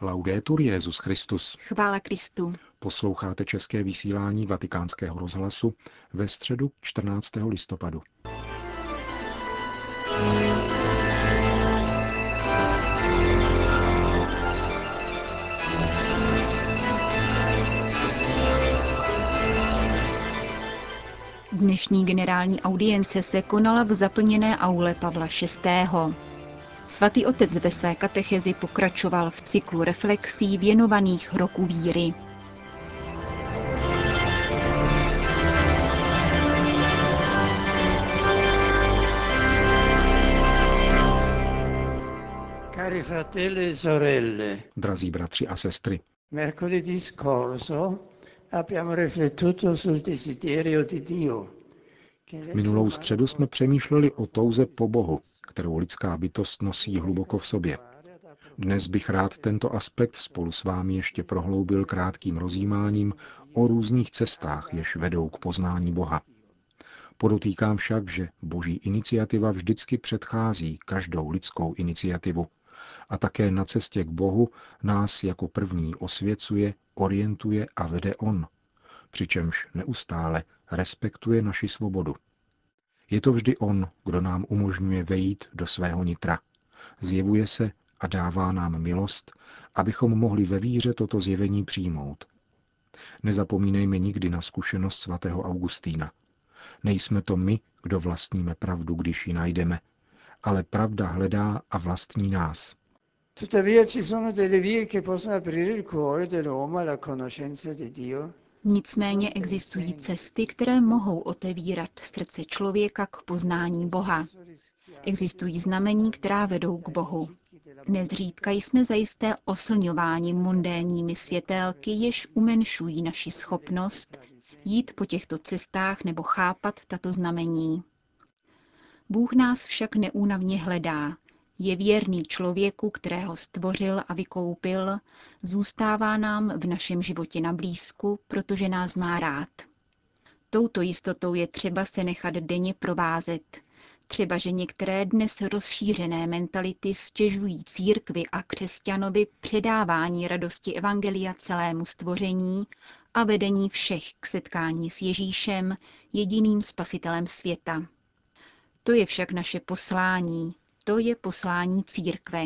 Laudetur Jesus Christus. Chvála Kristu. Posloucháte české vysílání Vatikánského rozhlasu ve středu 14. listopadu. Dnešní generální audience se konala v zaplněné aule Pavla VI. Svatý otec ve své katechezi pokračoval v cyklu reflexí věnovaných roku víry. Cari fratelli e sorelle. Drazí bratři a sestry. Mercoledì scorso abbiamo riflettuto sul desiderio di Dio. Minulou středu jsme přemýšleli o touze po Bohu, kterou lidská bytost nosí hluboko v sobě. Dnes bych rád tento aspekt spolu s vámi ještě prohloubil krátkým rozjímáním o různých cestách, jež vedou k poznání Boha. Podotýkám však, že Boží iniciativa vždycky předchází každou lidskou iniciativu a také na cestě k Bohu nás jako první osvěcuje, orientuje a vede On, přičemž neustále respektuje naši svobodu. Je to vždy On, kdo nám umožňuje vejít do svého nitra. Zjevuje se a dává nám milost, abychom mohli ve víře toto zjevení přijmout. Nezapomínejme nikdy na zkušenost svatého Augustína. Nejsme to my, kdo vlastníme pravdu, když ji najdeme, ale pravda hledá a vlastní nás. Tuttavia ci sono delle vie che possono aprire il cuore dell'uomo alla conoscenza di Dio. Nicméně existují cesty, které mohou otevírat srdce člověka k poznání Boha. Existují znamení, která vedou k Bohu. Nezřídka jsme zajisté oslňováni mundénními světélky, jež umenšují naši schopnost jít po těchto cestách nebo chápat tato znamení. Bůh nás však neúnavně hledá. Je věrný člověku, kterého stvořil a vykoupil, zůstává nám v našem životě na blízku, protože nás má rád. Touto jistotou je třeba se nechat denně provázet. Třeba, že některé dnes rozšířené mentality stěžují církvi a křesťanovi předávání radosti evangelia celému stvoření a vedení všech k setkání s Ježíšem, jediným spasitelem světa. To je však naše poslání. To je poslání církve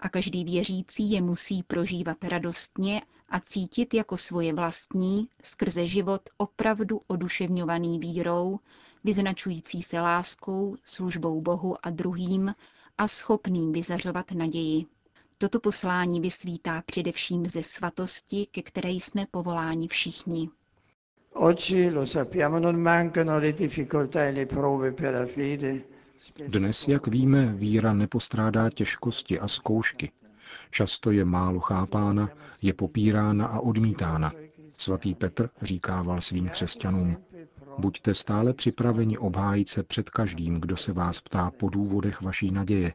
a každý věřící je musí prožívat radostně a cítit jako svoje vlastní, skrze život opravdu oduševňovaný vírou, vyznačující se láskou, službou Bohu a druhým a schopným vyzařovat naději. Toto poslání vysvítá především ze svatosti, ke které jsme povoláni všichni. Oggi lo sappiamo non mancano le difficoltà e le prove per la fede. Dnes, jak víme, víra nepostrádá těžkosti a zkoušky. Často je málo chápána, je popírána a odmítána. Svatý Petr říkával svým křesťanům: buďte stále připraveni obhájit se před každým, kdo se vás ptá po důvodech vaší naděje,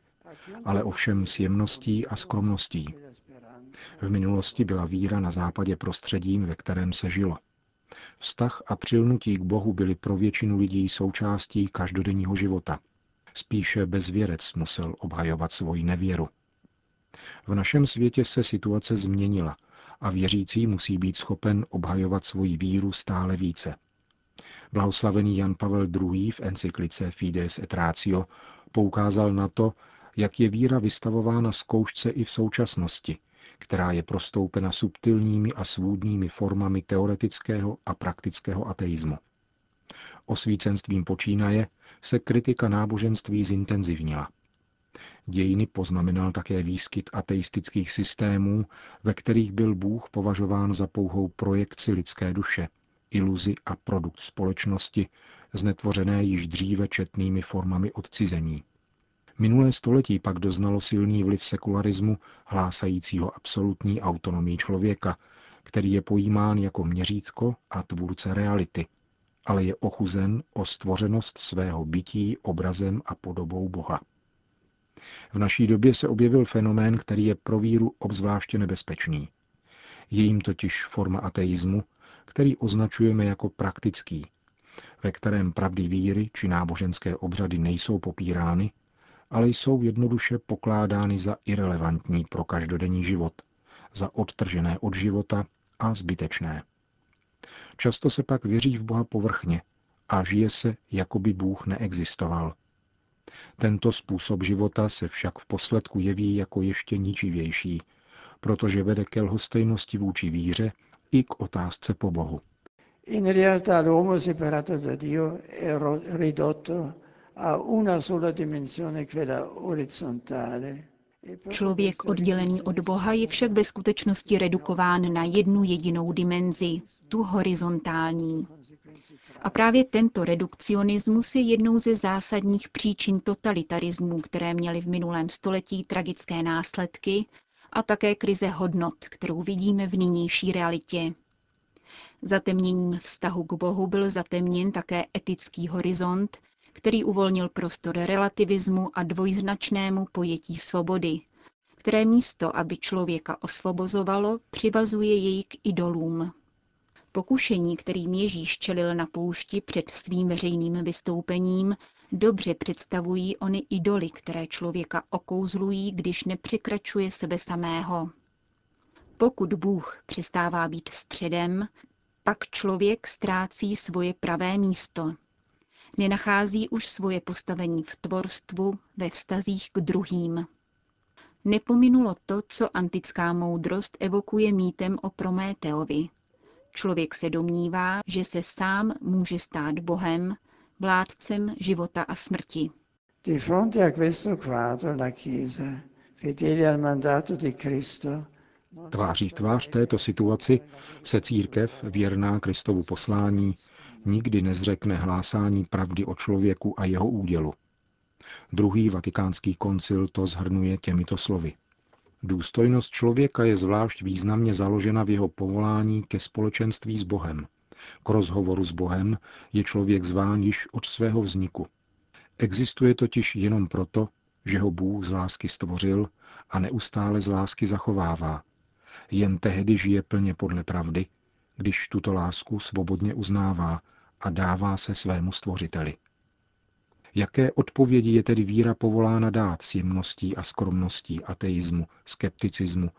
ale ovšem s jemností a skromností. V minulosti byla víra na západě prostředím, ve kterém se žilo. Vztah a přilnutí k Bohu byly pro většinu lidí součástí každodenního života. Spíše bezvěrec musel obhajovat svoji nevěru. V našem světě se situace změnila a věřící musí být schopen obhajovat svoji víru stále více. Blahoslavený Jan Pavel II. V encyklice Fides et Ratio poukázal na to, jak je víra vystavována zkoušce i v současnosti, která je prostoupena subtilními a svůdnými formami teoretického a praktického ateismu. Osvícenstvím počínaje se kritika náboženství zintenzivnila. Dějiny poznamenal také výskyt ateistických systémů, ve kterých byl Bůh považován za pouhou projekci lidské duše, iluzi a produkt společnosti, znetvořené již dříve četnými formami odcizení. Minulé století pak doznalo silný vliv sekularismu, hlásajícího absolutní autonomii člověka, který je pojímán jako měřítko a tvůrce reality, ale je ochuzen o stvořenost svého bytí obrazem a podobou Boha. V naší době se objevil fenomén, který je pro víru obzvláště nebezpečný. Je jim totiž forma ateismu, který označujeme jako praktický, ve kterém pravdy víry či náboženské obřady nejsou popírány, ale jsou jednoduše pokládány za irelevantní pro každodenní život, za odtržené od života a zbytečné. Často se pak věří v Boha povrchně a žije se, jako by Bůh neexistoval. Tento způsob života se však v posledku jeví jako ještě ničivější, protože vede ke lhostejnosti vůči víře i k otázce po Bohu. In realtà l'uomo separato da Dio è ridotto a una sola dimensione, quella orizzontale. Člověk oddělený od Boha je však ve skutečnosti redukován na jednu jedinou dimenzi, tu horizontální. A právě tento redukcionismus je jednou ze zásadních příčin totalitarismů, které měly v minulém století tragické následky a také krize hodnot, kterou vidíme v nynější realitě. Zatemněním vztahu k Bohu byl zatemněn také etický horizont, který uvolnil prostor relativismu a dvojznačnému pojetí svobody, které místo, aby člověka osvobozovalo, přivazuje jej k idolům. Pokušení, kterým Ježíš čelil na poušti před svým veřejným vystoupením, dobře představují ony idoly, které člověka okouzlují, když nepřekračuje sebe samého. Pokud Bůh přestává být středem, pak člověk ztrácí svoje pravé místo. Nenachází už svoje postavení v tvorstvu, ve vztazích k druhým. Nepominulo to, co antická moudrost evokuje mýtem o Prométeovi. Člověk se domnívá, že se sám může stát Bohem, vládcem života a smrti. Di fronte a questo quadro la Chiesa, fedele al mandato di Cristo, tváří v tvář této situaci se církev, věrná Kristovu poslání, nikdy nezřekne hlásání pravdy o člověku a jeho údělu. Druhý vatikánský koncil to shrnuje těmito slovy. Důstojnost člověka je zvlášť významně založena v jeho povolání ke společenství s Bohem. K rozhovoru s Bohem je člověk zván již od svého vzniku. Existuje totiž jenom proto, že ho Bůh z lásky stvořil a neustále z lásky zachovává. Jen tehdy žije plně podle pravdy, když tuto lásku svobodně uznává a dává se svému stvořiteli. Jaké odpovědi je tedy víra povolána dát s jemností a skromností ateismu, skepticismu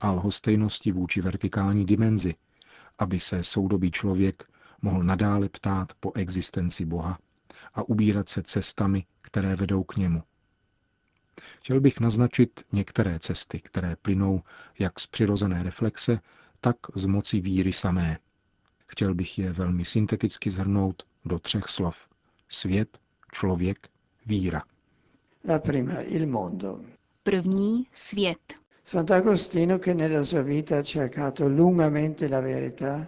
a lhostejnosti vůči vertikální dimenzi, aby se soudobý člověk mohl nadále ptát po existenci Boha a ubírat se cestami, které vedou k němu? Chtěl bych naznačit některé cesty, které plynou jak z přirozené reflexe, tak z moci víry samé. Chtěl bych je velmi synteticky shrnout do 3 slov. Svět, člověk, víra. La prima, il mondo. První, svět. Sant'Agostino, che nella sua vita ha cercato lungamente la verità.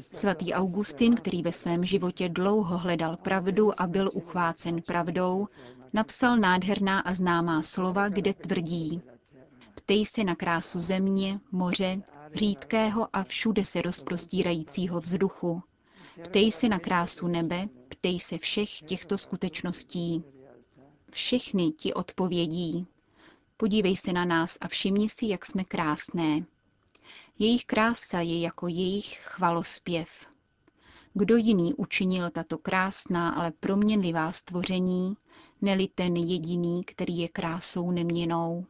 Svatý Augustin, který ve svém životě dlouho hledal pravdu a byl uchvácen pravdou, napsal nádherná a známá slova, kde tvrdí: Ptej se na krásu země, moře, řídkého a všude se rozprostírajícího vzduchu. Ptej se na krásu nebe, ptej se všech těchto skutečností. Všechny ti odpovědí. Podívej se na nás a všimni si, jak jsme krásné. Jejich krása je jako jejich chvalospěv. Kdo jiný učinil tato krásná, ale proměnlivá stvoření, ne-li ten jediný, který je krásou neměnnou?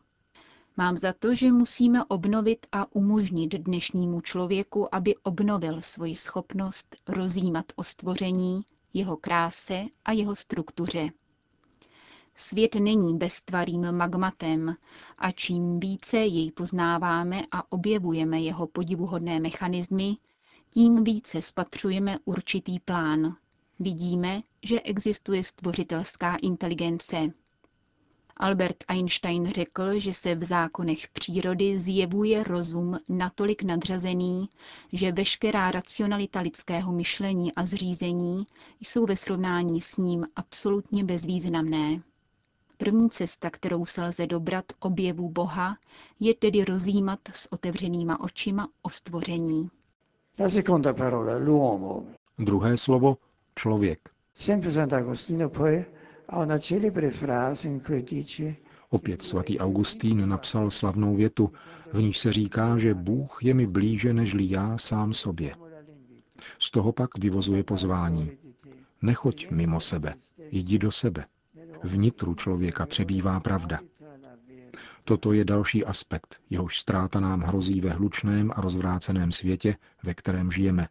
Mám za to, že musíme obnovit a umožnit dnešnímu člověku, aby obnovil svoji schopnost rozjímat o stvoření, jeho kráse a jeho struktuře. Svět není beztvarým magmatem a čím více jej poznáváme a objevujeme jeho podivuhodné mechanismy, tím více spatřujeme určitý plán. Vidíme, že existuje stvořitelská inteligence. Albert Einstein řekl, že se v zákonech přírody zjevuje rozum natolik nadřazený, že veškerá racionalita lidského myšlení a zřízení jsou ve srovnání s ním absolutně bezvýznamné. První cesta, kterou se lze dobrat objevu Boha, je tedy rozjímat s otevřenýma očima o stvoření. La seconda parola, l'uomo. Druhé slovo, člověk. Sempre Sant'Agostino poi ha una celebre frase in cui dice: Opět svatý Augustín napsal slavnou větu, v níž se říká, že Bůh je mi blíže nežli já sám sobě. Z toho pak vyvozuje pozvání: Nechoď mimo sebe, jdi do sebe. Vnitru člověka přebývá pravda. Toto je další aspekt, jehož ztráta nám hrozí ve hlučném a rozvráceném světě, ve kterém žijeme.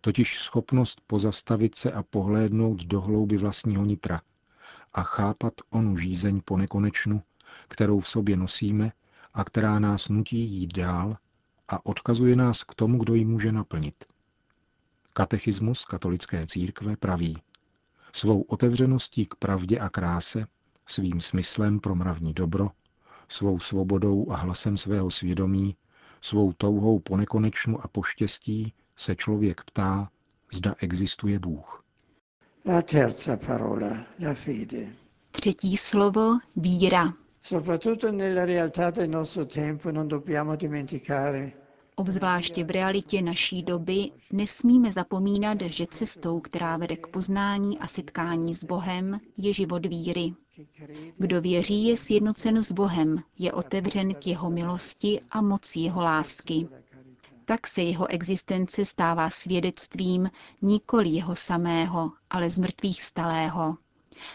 Totiž schopnost pozastavit se a pohlédnout do hlouby vlastního nitra a chápat onu žízeň po nekonečnu, kterou v sobě nosíme a která nás nutí jít dál a odkazuje nás k tomu, kdo ji může naplnit. Katechismus katolické církve praví: svou otevřeností k pravdě a kráse, svým smyslem pro mravní dobro, svou svobodou a hlasem svého svědomí, svou touhou po nekonečnu a po štěstí se člověk ptá, zda existuje Bůh. La terza parola, la fede. Třetí slovo, víra. Soprattutto nella realtà del nostro tempo non dobbiamo dimenticare. Obzvláště v realitě naší doby nesmíme zapomínat, že cestou, která vede k poznání a setkání s Bohem, je život víry. Kdo věří, je sjednocen s Bohem, je otevřen k jeho milosti a moci jeho lásky. Tak se jeho existence stává svědectvím nikoli jeho samého, ale z mrtvých vstalého.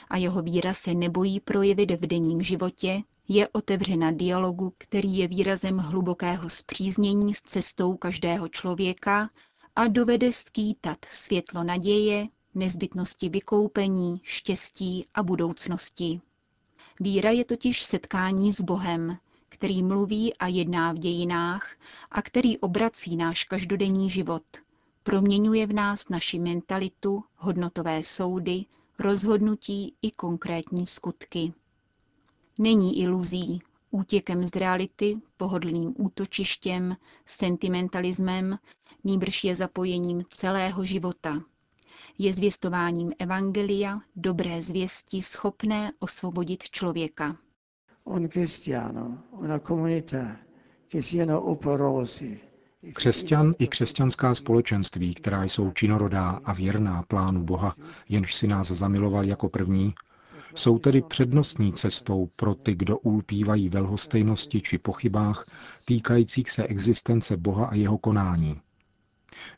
A jeho víra se nebojí projevit v denním životě, je otevřena dialogu, který je výrazem hlubokého spříznění s cestou každého člověka a dovede skýtat světlo naděje, nezbytnosti vykoupení, štěstí a budoucnosti. Víra je totiž setkání s Bohem, který mluví a jedná v dějinách a který obrací náš každodenní život, proměňuje v nás naši mentalitu, hodnotové soudy, rozhodnutí i konkrétní skutky. Není iluzí, útěkem z reality, pohodlným útočištěm, sentimentalismem, nýbrž je zapojením celého života. Je zvěstováním evangelia, dobré zvěsti, schopné osvobodit člověka. Křesťan i křesťanská společenství, která jsou činorodá a věrná plánu Boha, jenž si nás zamiloval jako první, jsou tedy přednostní cestou pro ty, kdo ulpívají ve lhostejnosti či pochybách týkajících se existence Boha a jeho konání.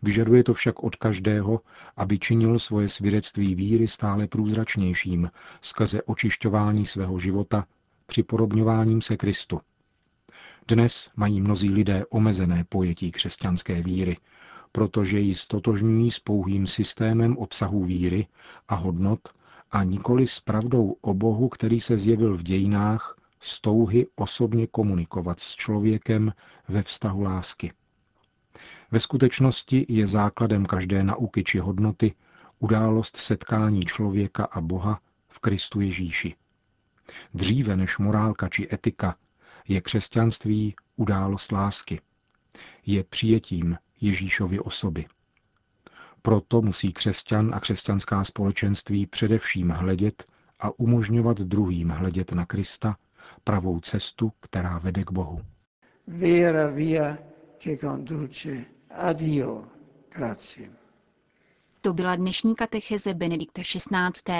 Vyžaduje to však od každého, aby činil svoje svědectví víry stále průzračnějším skrze očišťování svého života připodobňováním se Kristu. Dnes mají mnozí lidé omezené pojetí křesťanské víry, protože ji stotožňují s pouhým systémem obsahu víry a hodnot, a nikoli s pravdou o Bohu, který se zjevil v dějinách, s touhy osobně komunikovat s člověkem ve vztahu lásky. Ve skutečnosti je základem každé nauky či hodnoty událost setkání člověka a Boha v Kristu Ježíši. Dříve než morálka či etika je křesťanství událost lásky. Je přijetím Ježíšovy osoby. Proto musí křesťan a křesťanská společenství především hledět a umožňovat druhým hledět na Krista, pravou cestu, která vede k Bohu. Vera via che conduce a Dio. Grazie. To byla dnešní katecheze Benedikta XVI.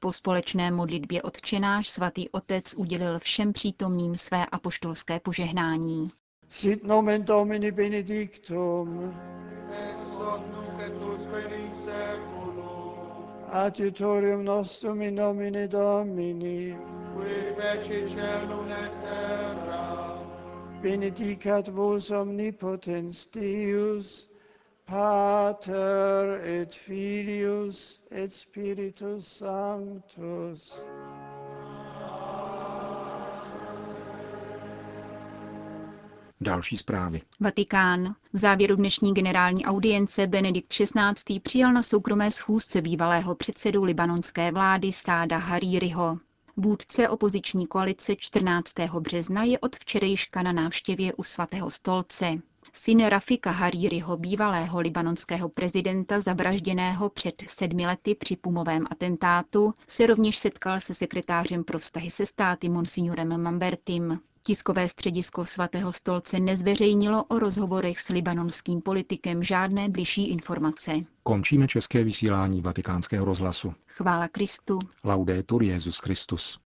Po společné modlitbě Otčenáš svatý otec udělil všem přítomným své apoštolské požehnání. Sit nomen Domini benedictum. Adiutorium nostrum in nomine Domini, qui feci celum et terra, benedicat vos omnipotens Deus, Pater et Filius et Spiritus Sanctus. Další zprávy. Vatikán. V závěru dnešní generální audience Benedikt XVI. Přijal na soukromé schůzce bývalého předsedu libanonské vlády Sáda Haríriho. Vůdce opoziční koalice 14. března je od včerejška na návštěvě u svatého stolce. Syn Rafika Haríriho, bývalého libanonského prezidenta zavražděného před 7 lety při pumovém atentátu, se rovněž setkal se sekretářem pro vztahy se státy monsignorem Mambertim. Tiskové středisko svatého stolce nezveřejnilo o rozhovorech s libanonským politikem žádné bližší informace. Končíme české vysílání Vatikánského rozhlasu. Chvála Kristu. Laudetur Jesus Christus.